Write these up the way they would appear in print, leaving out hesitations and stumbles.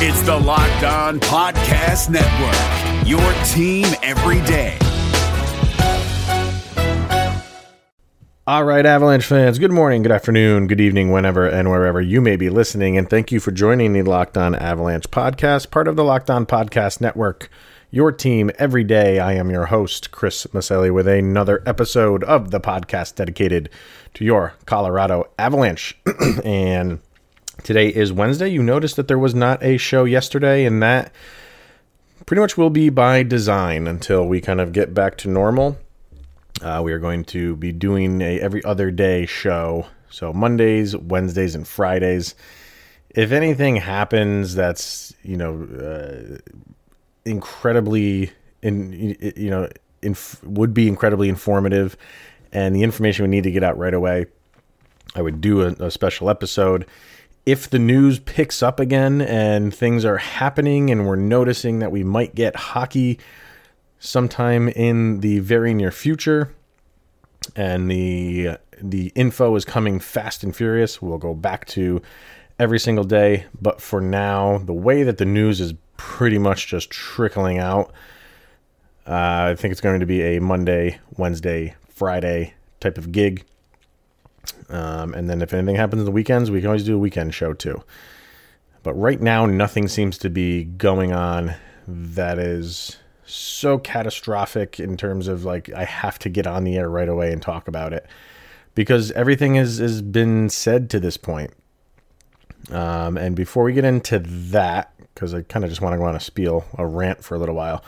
It's the Locked On Podcast Network, your team every day. All right, Avalanche fans, good morning, good afternoon, good evening, whenever and wherever you may be listening, and thank you for joining the Locked On Avalanche podcast, part of the Locked On Podcast Network, your team every day. I am your host, Chris Maselli, with another episode of the podcast dedicated to your Colorado Avalanche. And today is Wednesday. You noticed that there was not a show yesterday, and that pretty much will be by design until we kind of get back to normal. We are going to be doing a every other day show, so Mondays, Wednesdays, and Fridays. If anything happens that's would be incredibly informative, and the information we need to get out right away, I would do a special episode. If the news picks up again and things are happening, and we're noticing that we might get hockey sometime in the very near future, and the info is coming fast and furious, we'll go back to every single day. But for now, the way that the news is pretty much just trickling out, I think it's going to be a Monday, Wednesday, Friday type of gig. And then if anything happens in the weekends, we can always do a weekend show too. But right now, nothing seems to be going on that is so catastrophic in terms of like, I have to get on the air right away and talk about it, because everything has been said to this point. And before we get into that, because I kind of just want to go on a rant for a little while.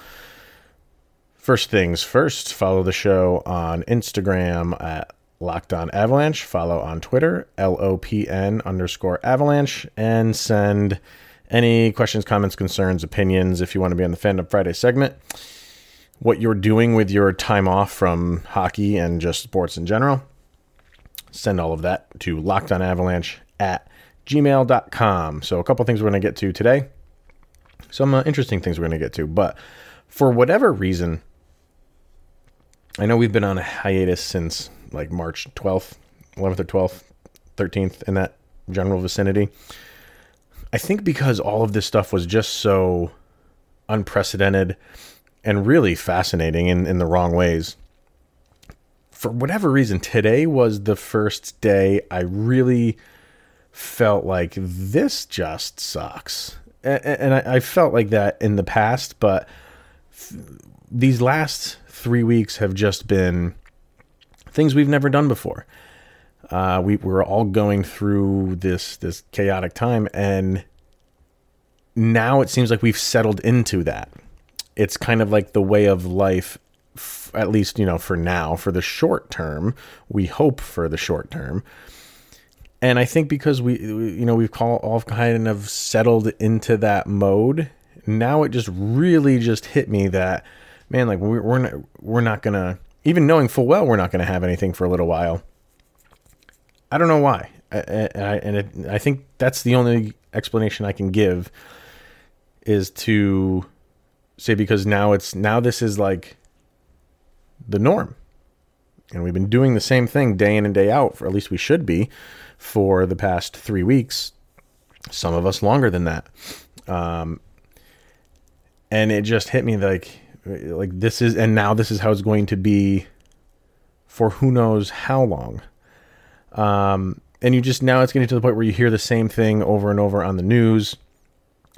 First things first, follow the show on Instagram at Locked On Avalanche, follow on Twitter, LOPN_Avalanche, and send any questions, comments, concerns, opinions if you want to be on the Fandom Friday segment. What you're doing with your time off from hockey and just sports in general, send all of that to LockedOnAvalanche@gmail.com. So a couple things we're going to get to today. Some interesting things we're going to get to, but for whatever reason, I know we've been on a hiatus since like March 12th, 11th or 12th, 13th, in that general vicinity. I think because all of this stuff was just so unprecedented and really fascinating in the wrong ways. For whatever reason, today was the first day I really felt like this just sucks. And I felt like that in the past, but these last 3 weeks have just been things we've never done before. We're all going through this chaotic time, and now it seems like we've settled into that. It's kind of like the way of life, at least, for now, for the short term. We hope for the short term. And I think because we've all kind of settled into that mode, now it just really just hit me that, man, like we're not going to, even knowing full well we're not going to have anything for a little while. I don't know why. I think that's the only explanation I can give, is to say, because now this is like the norm, and we've been doing the same thing day in and day out, or at least we should be, for the past 3 weeks, some of us longer than that. And it just hit me like this is, and now this is how it's going to be for who knows how long. And you just, now it's getting to the point where you hear the same thing over and over on the news.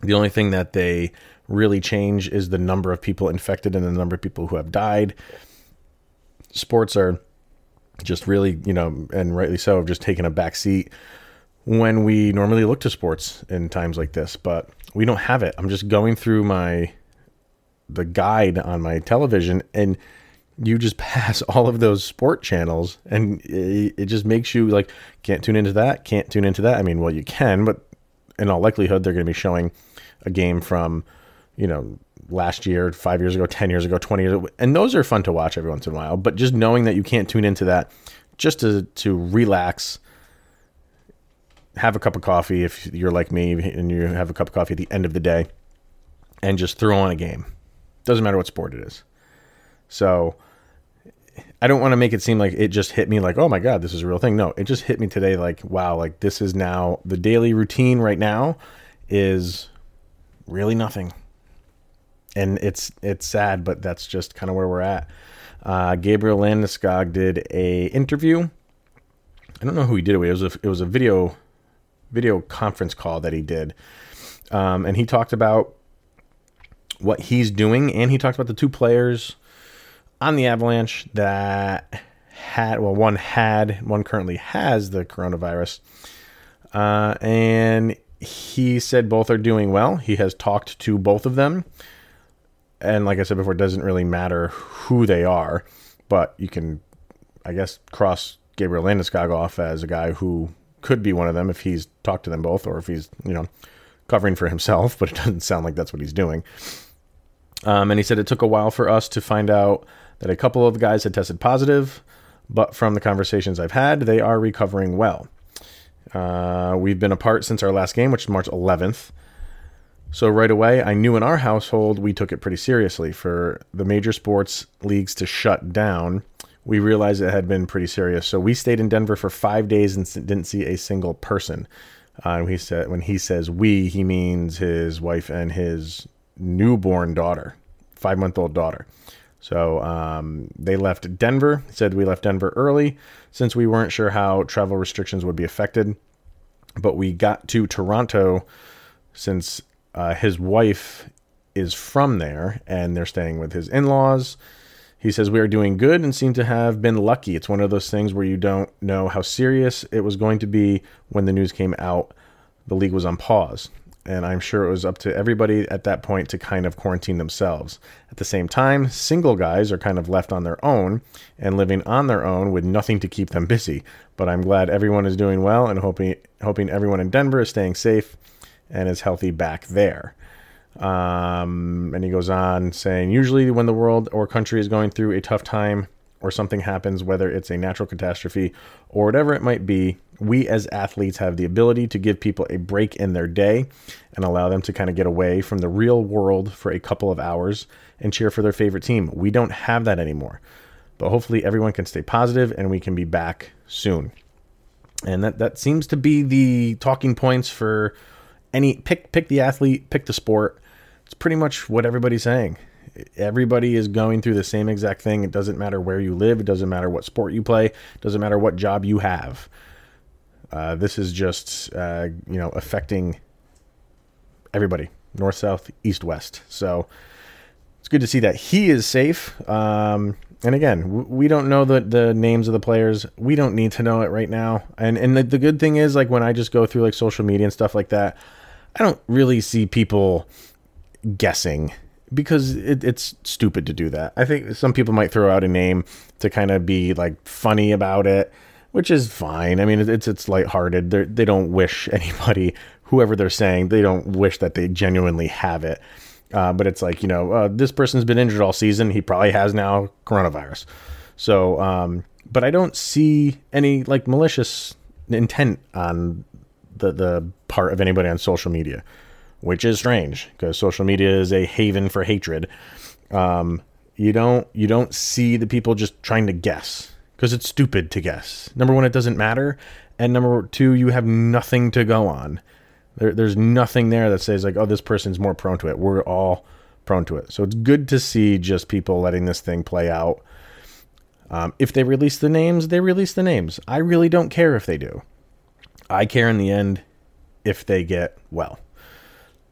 The only thing that they really change is the number of people infected and the number of people who have died. Sports are just really, and rightly so, have just taken a back seat when we normally look to sports in times like this, but we don't have it. I'm just going through the guide on my television, and you just pass all of those sport channels, and it just makes you like, can't tune into that, can't tune into that. I mean, well, you can, but in all likelihood, they're going to be showing a game from, last year, 5 years ago, 10 years ago, 20 years ago. And those are fun to watch every once in a while, but just knowing that you can't tune into that, just to relax, have a cup of coffee. If you're like me and you have a cup of coffee at the end of the day and just throw on a game, doesn't matter what sport it is. So I don't want to make it seem like it just hit me like, oh my God, this is a real thing. No, it just hit me today. Like, wow, like this is now the daily routine right now is really nothing. And it's sad, but that's just kind of where we're at. Gabriel Landeskog did a interview. I don't know who he did it with. It was a video conference call that he did. And he talked about what he's doing, and he talked about the two players on the Avalanche that one currently has the coronavirus. And he said both are doing well. He has talked to both of them. And like I said before, it doesn't really matter who they are, but you can, I guess, cross Gabriel Landeskog off as a guy who could be one of them if he's talked to them both, or if he's, covering for himself, but it doesn't sound like that's what he's doing. And he said it took a while for us to find out that a couple of guys had tested positive, but from the conversations I've had, they are recovering well. We've been apart since our last game, which is March 11th. So right away, I knew in our household, we took it pretty seriously. For the major sports leagues to shut down, we realized it had been pretty serious. So we stayed in Denver for 5 days and didn't see a single person. When he says we, he means his wife and his newborn daughter, 5-month-old daughter. So they left Denver. He said we left Denver early since we weren't sure how travel restrictions would be affected. But we got to Toronto since... his wife is from there, and they're staying with his in-laws. He says, we are doing good and seem to have been lucky. It's one of those things where you don't know how serious it was going to be when the news came out. The league was on pause, and I'm sure it was up to everybody at that point to kind of quarantine themselves. At the same time, single guys are kind of left on their own and living on their own with nothing to keep them busy. But I'm glad everyone is doing well and hoping everyone in Denver is staying safe and is healthy back there. And he goes on saying, usually when the world or country is going through a tough time or something happens, whether it's a natural catastrophe or whatever it might be, we as athletes have the ability to give people a break in their day and allow them to kind of get away from the real world for a couple of hours and cheer for their favorite team. We don't have that anymore. But hopefully everyone can stay positive and we can be back soon. And that seems to be the talking points for... pick the athlete, pick the sport. It's pretty much what everybody's saying. Everybody is going through the same exact thing. It doesn't matter where you live. It doesn't matter what sport you play. It doesn't matter what job you have. This is just, affecting everybody, north, south, east, west. So it's good to see that he is safe. And again, we don't know the names of the players. We don't need to know it right now. And the good thing is, like, when I just go through like social media and stuff like that, I don't really see people guessing because it's stupid to do that. I think some people might throw out a name to kind of be like funny about it, which is fine. I mean, it's lighthearted. They don't wish anybody, whoever they're saying, they don't wish that they genuinely have it. But it's like, this person's been injured all season. He probably has now coronavirus. So, but I don't see any like malicious intent on the part of anybody on social media, which is strange because social media is a haven for hatred. You don't see the people just trying to guess because it's stupid to guess. Number one, it doesn't matter. And number two, you have nothing to go on. There's nothing there that says like, oh, this person's more prone to it. We're all prone to it. So it's good to see just people letting this thing play out. If they release the names, they release the names. I really don't care if they do. I care in the end if they get well.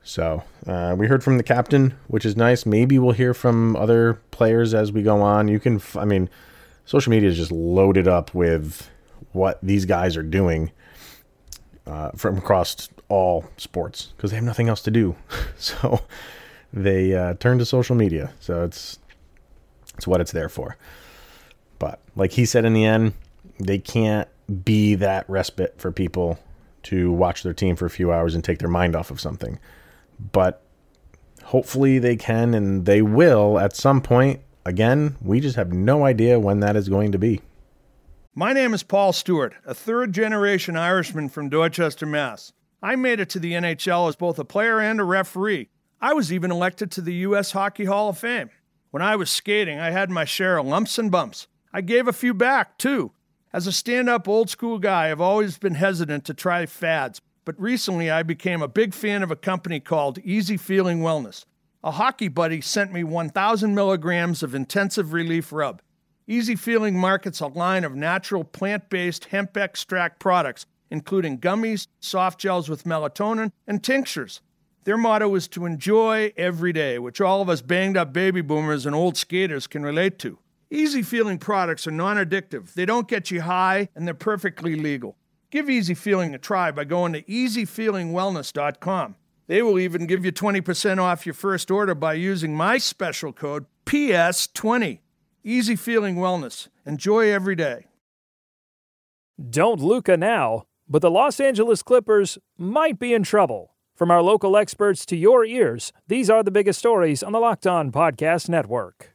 So we heard from the captain, which is nice. Maybe we'll hear from other players as we go on. Social media is just loaded up with what these guys are doing from across all sports because they have nothing else to do. So they turn to social media. So it's what it's there for. But like he said, in the end, they can't be that respite for people to watch their team for a few hours and take their mind off of something. But hopefully they can, and they will at some point. Again, we just have no idea when that is going to be. My name is Paul Stewart, a third-generation Irishman from Dorchester, Mass. I made it to the NHL as both a player and a referee. I was even elected to the U.S. Hockey Hall of Fame. When I was skating, I had my share of lumps and bumps. I gave a few back, too. As a stand-up old-school guy, I've always been hesitant to try fads, but recently I became a big fan of a company called Easy Feeling Wellness. A hockey buddy sent me 1,000 milligrams of intensive relief rub. Easy Feeling markets a line of natural plant-based hemp extract products, including gummies, soft gels with melatonin, and tinctures. Their motto is to enjoy every day, which all of us banged-up baby boomers and old skaters can relate to. Easy Feeling products are non-addictive, they don't get you high, and they're perfectly legal. Give Easy Feeling a try by going to easyfeelingwellness.com. They will even give you 20% off your first order by using my special code PS20. Easy Feeling Wellness. Enjoy every day. Don't Luka now, but the Los Angeles Clippers might be in trouble. From our local experts to your ears, these are the biggest stories on the Locked On Podcast Network.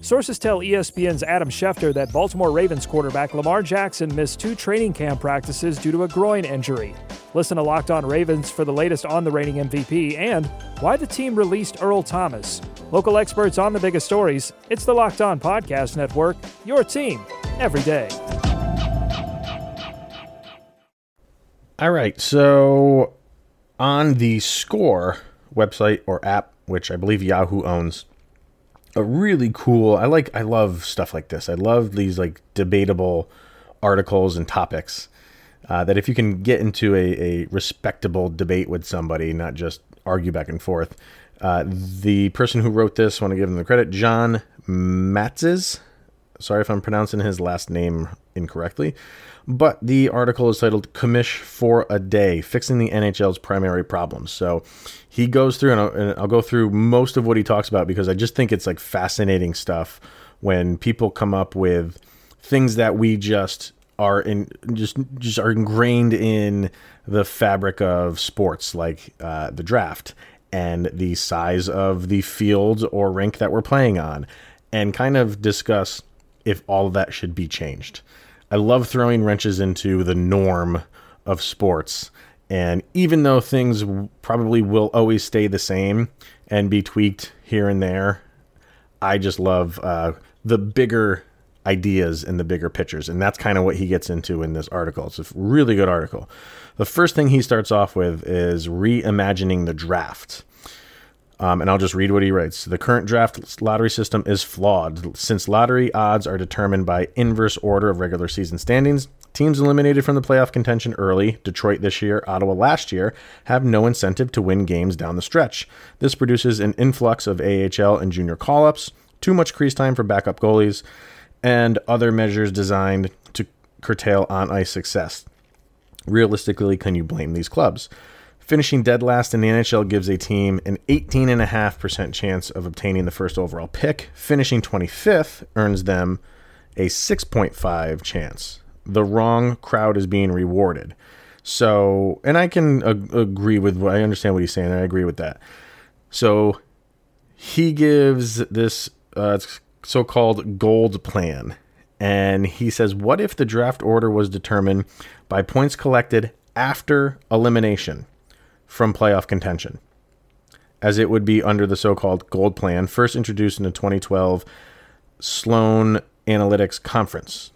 sources tell ESPN's Adam Schefter that Baltimore Ravens quarterback Lamar Jackson missed 2 training camp practices due to a groin injury. Listen to Locked On Ravens for the latest on the reigning MVP and why the team released Earl Thomas. Local experts on the biggest stories, it's the Locked On Podcast Network, your team every day. All right, so on the Score website or app, which I believe Yahoo owns, a really cool, I love stuff like this. I love these like debatable articles and topics that if you can get into a respectable debate with somebody, not just argue back and forth. The person who wrote this, want to give him the credit, John Matzis. Sorry if I'm pronouncing his last name incorrectly. But the article is titled "Commish for a Day, Fixing the NHL's Primary Problems." So he goes through, and I'll go through most of what he talks about because I just think it's like fascinating stuff when people come up with things that we just are in, just are ingrained in the fabric of sports, like the draft and the size of the field or rink that we're playing on, and kind of discuss if all of that should be changed. I love throwing wrenches into the norm of sports. And even though things probably will always stay the same and be tweaked here and there, I just love the bigger ideas and the bigger pictures. And that's kind of what he gets into in this article. It's a really good article. The first thing he starts off with is reimagining the draft. And I'll just read what he writes. The current draft lottery system is flawed. Since lottery odds are determined by inverse order of regular season standings, teams eliminated from the playoff contention early, Detroit this year, Ottawa last year, have no incentive to win games down the stretch. This produces an influx of AHL and junior call-ups, too much crease time for backup goalies, and other measures designed to curtail on-ice success. Realistically, can you blame these clubs? Finishing dead last in the NHL gives a team an 18.5% chance of obtaining the first overall pick. Finishing 25th earns them a 6.5% chance. The wrong crowd is being rewarded. So, and I can agree with what I understand what he's saying. I agree with that. So he gives this so-called gold plan. And he says, what if the draft order was determined by points collected after elimination from playoff contention, as it would be under the so-called gold plan, first introduced in the 2012 Sloan Analytics Conference.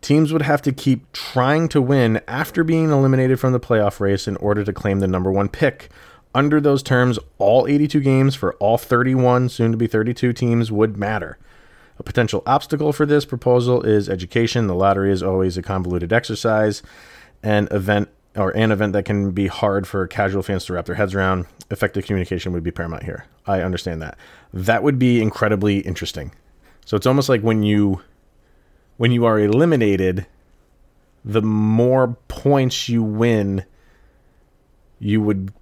Teams would have to keep trying to win after being eliminated from the playoff race in order to claim the number one pick. Under those terms, all 82 games for all 31, soon to be 32 teams would matter. A potential obstacle for this proposal is education. The lottery is always a convoluted exercise and an event that can be hard for casual fans to wrap their heads around. Effective communication would be paramount here. I understand that. That would be incredibly interesting. So it's almost like when you are eliminated, the more points you win, you would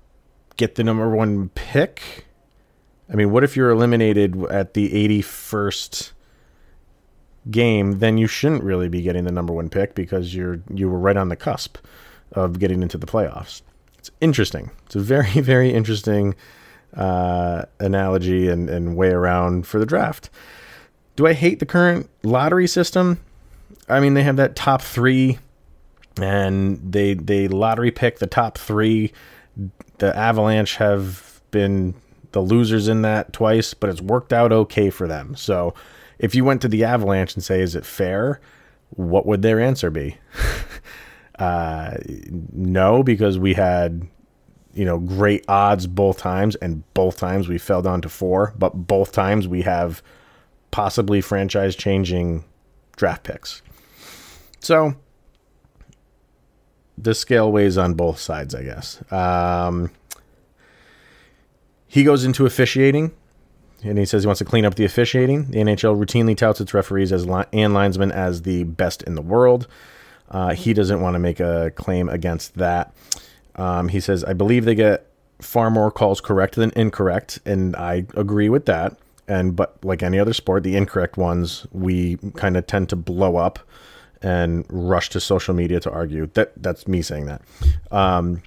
get the number one pick. I mean, what if you're eliminated at the 81st game? Then you shouldn't really be getting the number one pick because you were right on the cusp. of getting into the playoffs. It's interesting. It's a very, very interesting analogy and way around for the draft. Do I hate the current lottery system? I mean, they have that top three, and they lottery pick the top three. The Avalanche have been the losers in that twice, but it's worked out okay for them. So if you went to the Avalanche and say, is it fair? What would their answer be? No, because we had, great odds both times, and both times we fell down to four, but both times we have possibly franchise changing draft picks. So the scale weighs on both sides, I guess. He goes into officiating, and he says he wants to clean up the officiating. The NHL routinely touts its referees and linesmen as the best in the world. He doesn't want to make a claim against that. He says, I believe they get far more calls correct than incorrect, and I agree with that. But like any other sport, the incorrect ones, we kind of tend to blow up and rush to social media to argue. That's me saying that.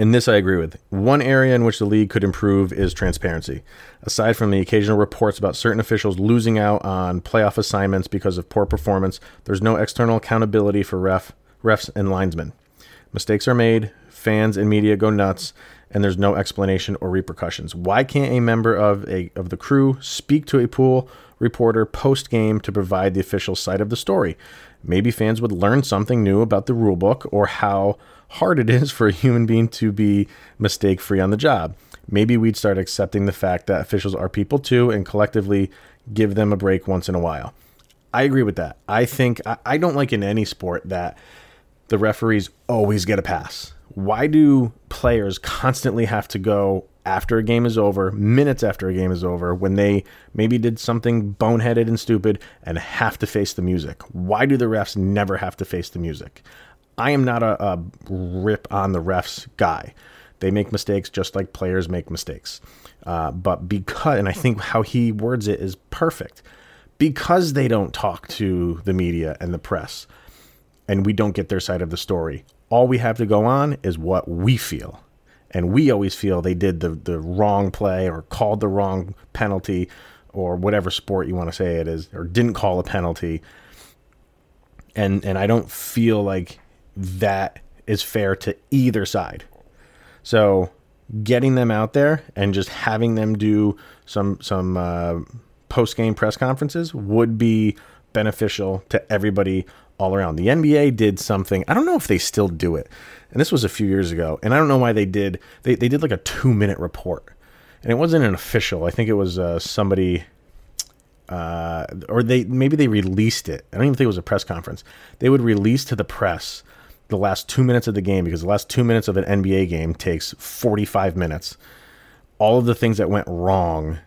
And this I agree with. One area in which the league could improve is transparency. Aside from the occasional reports about certain officials losing out on playoff assignments because of poor performance, there's no external accountability for refs and linesmen. Mistakes are made, fans and media go nuts, and there's no explanation or repercussions. Why can't a member of the crew speak to a pool reporter post-game to provide the official side of the story? Maybe fans would learn something new about the rulebook or how hard it is for a human being to be mistake-free on the job. Maybe we'd start accepting the fact that officials are people too and collectively give them a break once in a while. I agree with that. I think I don't like in any sport that the referees always get a pass. Why do players constantly have to go after a game is over, minutes after a game is over, when they maybe did something boneheaded and stupid and have to face the music? Why do the refs never have to face the music? I am not a rip on the refs guy. They make mistakes just like players make mistakes. But I think how he words it is perfect. Because they don't talk to the media and the press, and we don't get their side of the story, all we have to go on is what we feel. And we always feel they did the wrong play or called the wrong penalty or whatever sport you want to say it is, or didn't call a penalty. And I don't feel like that is fair to either side. So getting them out there and just having them do some post-game press conferences would be beneficial to everybody all around. The NBA did something. I don't know if they still do it. And this was a few years ago. And I don't know why they did. They did like a 2-minute report. And it wasn't an official. I think it was somebody... Or maybe they released it. I don't even think it was a press conference. They would release to the press the last 2 minutes of the game, because the last 2 minutes of an NBA game takes 45 minutes. All of the things that went wrong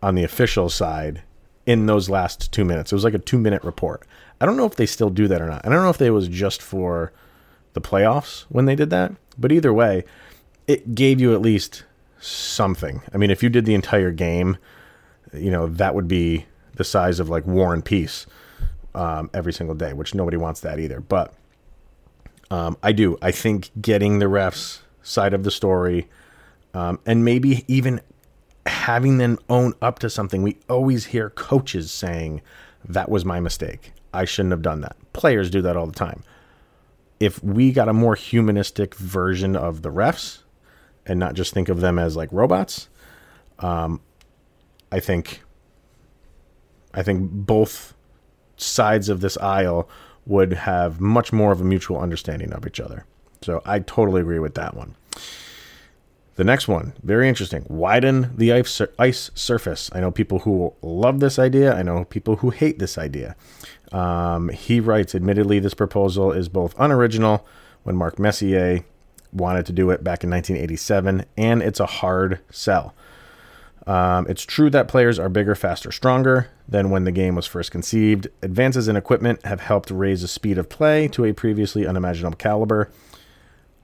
on the official side in those last 2 minutes. It was like a 2-minute report. I don't know if they still do that or not. I don't know if it was just for the playoffs when they did that, but either way, it gave you at least something. I mean, if you did the entire game, that would be the size of like War and Peace every single day, which nobody wants that either. But I do. I think getting the refs' side of the story and maybe even having them own up to something. We always hear coaches saying, that was my mistake. I shouldn't have done that. Players do that all the time. If we got a more humanistic version of the refs and not just think of them as like robots, I think both sides of this aisle would have much more of a mutual understanding of each other. So I totally agree with that one. The next one, very interesting. Widen the ice surface. I know people who love this idea. I know people who hate this idea. He writes, admittedly, this proposal is both unoriginal when Marc Messier wanted to do it back in 1987, and it's a hard sell. It's true that players are bigger, faster, stronger than when the game was first conceived. Advances in equipment have helped raise the speed of play to a previously unimaginable caliber.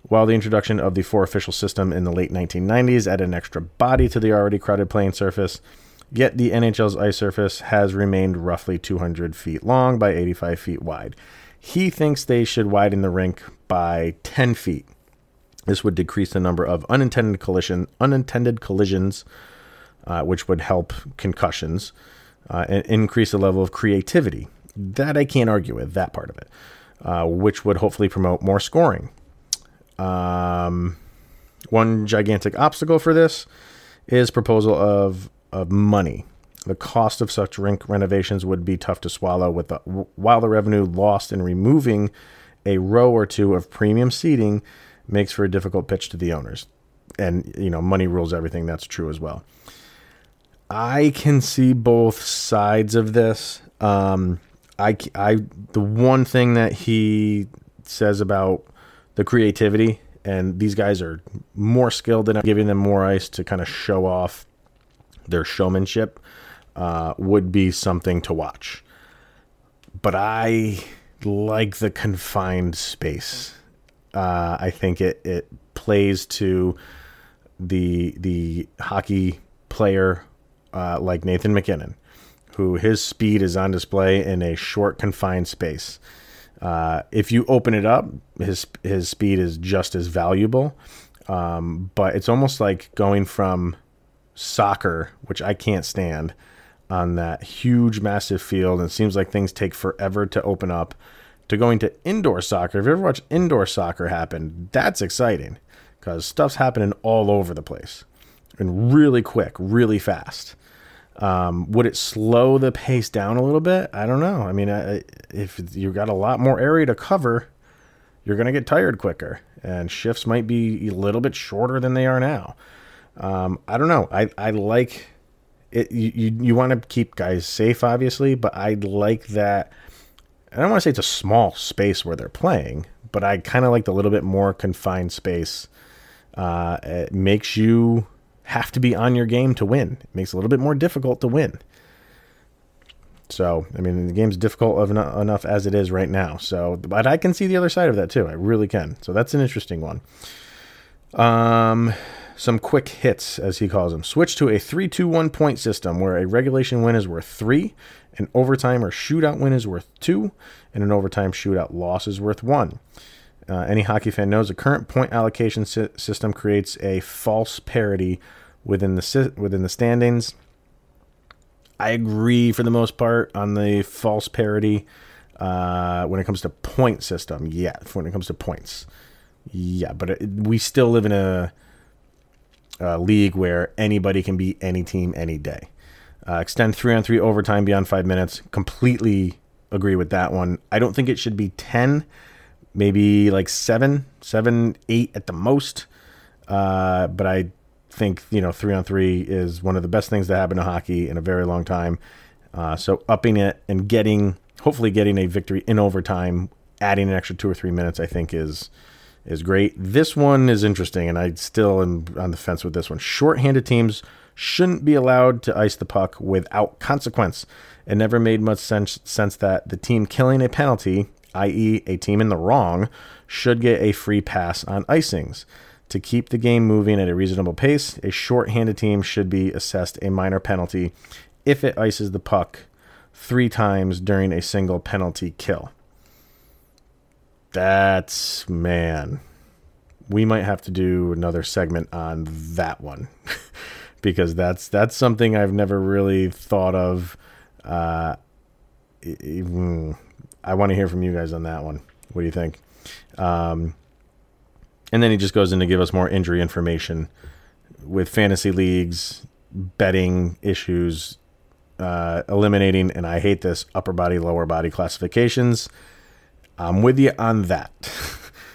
While the introduction of the four-official system in the late 1990s added an extra body to the already crowded playing surface, yet the NHL's ice surface has remained roughly 200 feet long by 85 feet wide. He thinks they should widen the rink by 10 feet. This would decrease the number of unintended collisions, which would help concussions, and increase the level of creativity. That I can't argue with, that part of it, which would hopefully promote more scoring. One gigantic obstacle for this is proposal of money. The cost of such rink renovations would be tough to swallow, while the revenue lost in removing a row or two of premium seating makes for a difficult pitch to the owners. And, you know, money rules everything. That's true as well. I can see both sides of this. The one thing that he says about the creativity, and these guys are more skilled than giving them more ice to kind of show off their showmanship, would be something to watch. But I like the confined space. I think it plays to the hockey player like Nathan MacKinnon, who his speed is on display in a short, confined space. If you open it up, his speed is just as valuable. But it's almost like going from soccer, which I can't stand, on that huge, massive field, and it seems like things take forever to open up, to going to indoor soccer. If you ever watch indoor soccer happen, that's exciting because stuff's happening all over the place and really quick, really fast. Would it slow the pace down a little bit? I don't know. I mean, if you got a lot more area to cover, you're going to get tired quicker, and shifts might be a little bit shorter than they are now. I don't know. I like it. You want to keep guys safe, obviously, but I like that. I don't want to say it's a small space where they're playing, but I kind of like the little bit more confined space. It makes you have to be on your game to win. It makes it a little bit more difficult to win. So, I mean, the game's difficult enough as it is right now. So, but I can see the other side of that too. I really can. So that's an interesting one. Some quick hits, as he calls them. Switch to a 3-2-1 point system where a regulation win is worth 3, an overtime or shootout win is worth 2, and an overtime shootout loss is worth 1. Any hockey fan knows the current point allocation system creates a false parity within the standings. I agree for the most part on the false parity when it comes to point system. Yeah, when it comes to points. Yeah, but we still live in a league where anybody can beat any team any day. Extend 3-on-3 overtime beyond 5 minutes. Completely agree with that one. I don't think it should be 10, maybe like 7, 8 at the most. But I think, 3-on-3 is one of the best things that happened to hockey in a very long time. So upping it and hopefully getting a victory in overtime, adding an extra 2 or 3 minutes, I think is great. This one is interesting, and I still am on the fence with this one. Shorthanded teams shouldn't be allowed to ice the puck without consequence. It never made much sense that the team killing a penalty, i.e. a team in the wrong, should get a free pass on icings. To keep the game moving at a reasonable pace, a shorthanded team should be assessed a minor penalty if it ices the puck 3 times during a single penalty kill. That's, man, we might have to do another segment on that one because that's something I've never really thought of. I want to hear from you guys on that one. What do you think? And then he just goes in to give us more injury information with fantasy leagues, betting issues, eliminating, and I hate this, upper body, lower body classifications. I'm with you on that.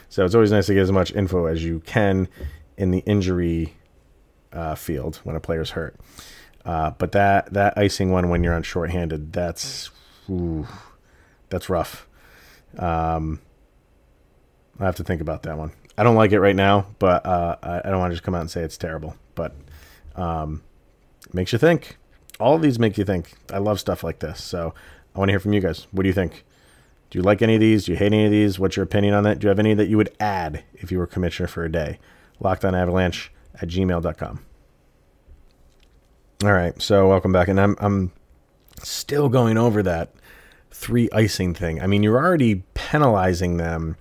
So it's always nice to get as much info as you can in the injury field when a player's hurt. But that icing one when you're on shorthanded, that's rough. I have to think about that one. I don't like it right now, but I don't want to just come out and say it's terrible. But it makes you think. All of these make you think. I love stuff like this. So I want to hear from you guys. What do you think? Do you like any of these? Do you hate any of these? What's your opinion on that? Do you have any that you would add if you were commissioner for a day? LockedOnAvalanche@gmail.com. All right, so welcome back. And I'm still going over that 3 icing thing. I mean, you're already penalizing them,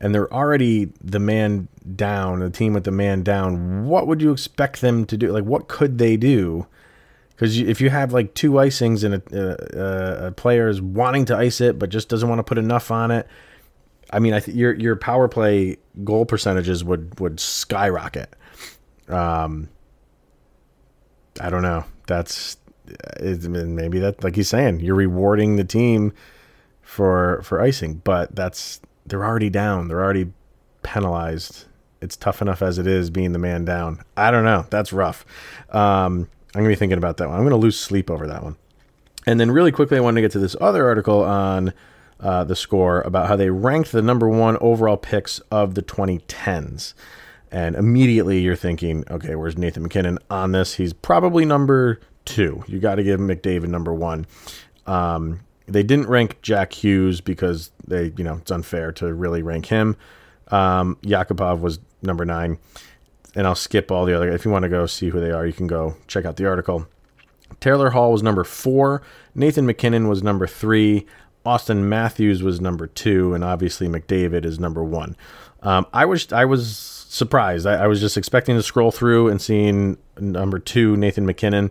and they're already the man down, the team with the man down, what would you expect them to do? Like, what could they do? Because if you have, like, two icings and a player is wanting to ice it but just doesn't want to put enough on it, I mean, your power play goal percentages would skyrocket. I don't know. Maybe that, like he's saying, you're rewarding the team for icing, but they're already down. They're already penalized. It's tough enough as it is being the man down. I don't know. That's rough. I'm going to be thinking about that one. I'm going to lose sleep over that one. And then really quickly, I wanted to get to this other article on the Score about how they ranked the number one overall picks of the 2010s. And immediately you're thinking, okay, where's Nathan MacKinnon on this? He's probably number two. You got to give McDavid number one. They didn't rank Jack Hughes because they, it's unfair to really rank him. Yakupov was number 9. And I'll skip all the other. If you want to go see who they are, you can go check out the article. Taylor Hall was number 4. Nathan MacKinnon was number 3. Auston Matthews was number 2. And obviously McDavid is number 1. I was surprised. I was just expecting to scroll through and seeing number 2, Nathan MacKinnon.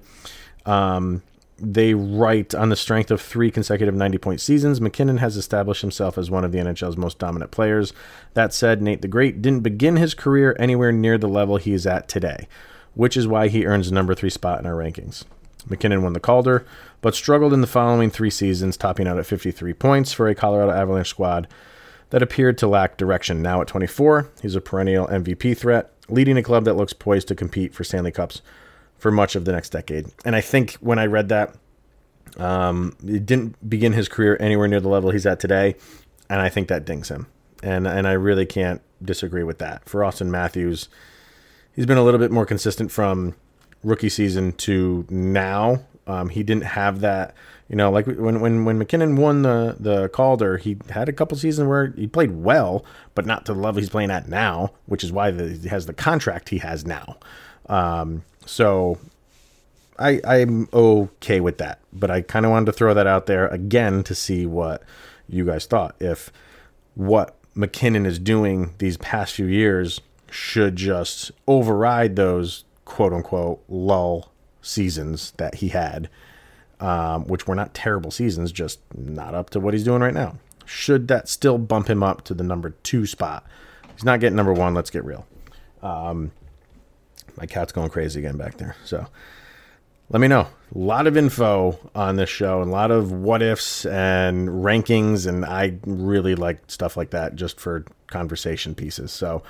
They write, on the strength of 3 consecutive 90-point seasons, MacKinnon has established himself as one of the NHL's most dominant players. That said, Nate the Great didn't begin his career anywhere near the level he is at today, which is why he earns the number 3 spot in our rankings. MacKinnon won the Calder, but struggled in the following 3 seasons, topping out at 53 points for a Colorado Avalanche squad that appeared to lack direction. Now at 24, he's a perennial MVP threat, leading a club that looks poised to compete for Stanley Cups for much of the next decade. And I think when I read that, it didn't begin his career anywhere near the level he's at today, and I think that dings him. And I really can't disagree with that. For Auston Matthews, he's been a little bit more consistent from rookie season to now. He didn't have that, like when MacKinnon won the Calder, he had a couple seasons where he played well, but not to the level he's playing at now, which is why he has the contract he has now. So I'm okay with that, but I kind of wanted to throw that out there again to see what you guys thought. If what MacKinnon is doing these past few years should just override those quote unquote lull seasons that he had, which were not terrible seasons, just not up to what he's doing right now. Should that still bump him up to the number 2 spot? He's not getting number 1. Let's get real. My cat's going crazy again back there. So let me know. A lot of info on this show and a lot of what ifs and rankings. And I really like stuff like that just for conversation pieces. So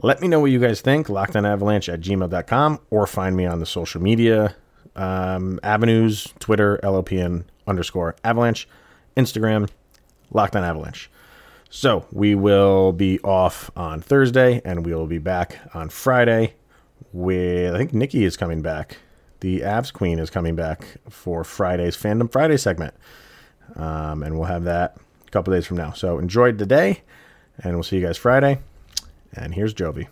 let me know what you guys think. LockedOnAvalanche@gmail.com or find me on the social media avenues, Twitter, LOPN_Avalanche, Instagram, LockedOnAvalanche. So we will be off on Thursday and we will be back on Friday. I think Nikki is coming back. The Avs Queen is coming back for Friday's Fandom Friday segment. And we'll have that a couple days from now. So enjoy the day, and we'll see you guys Friday. And here's Jovi.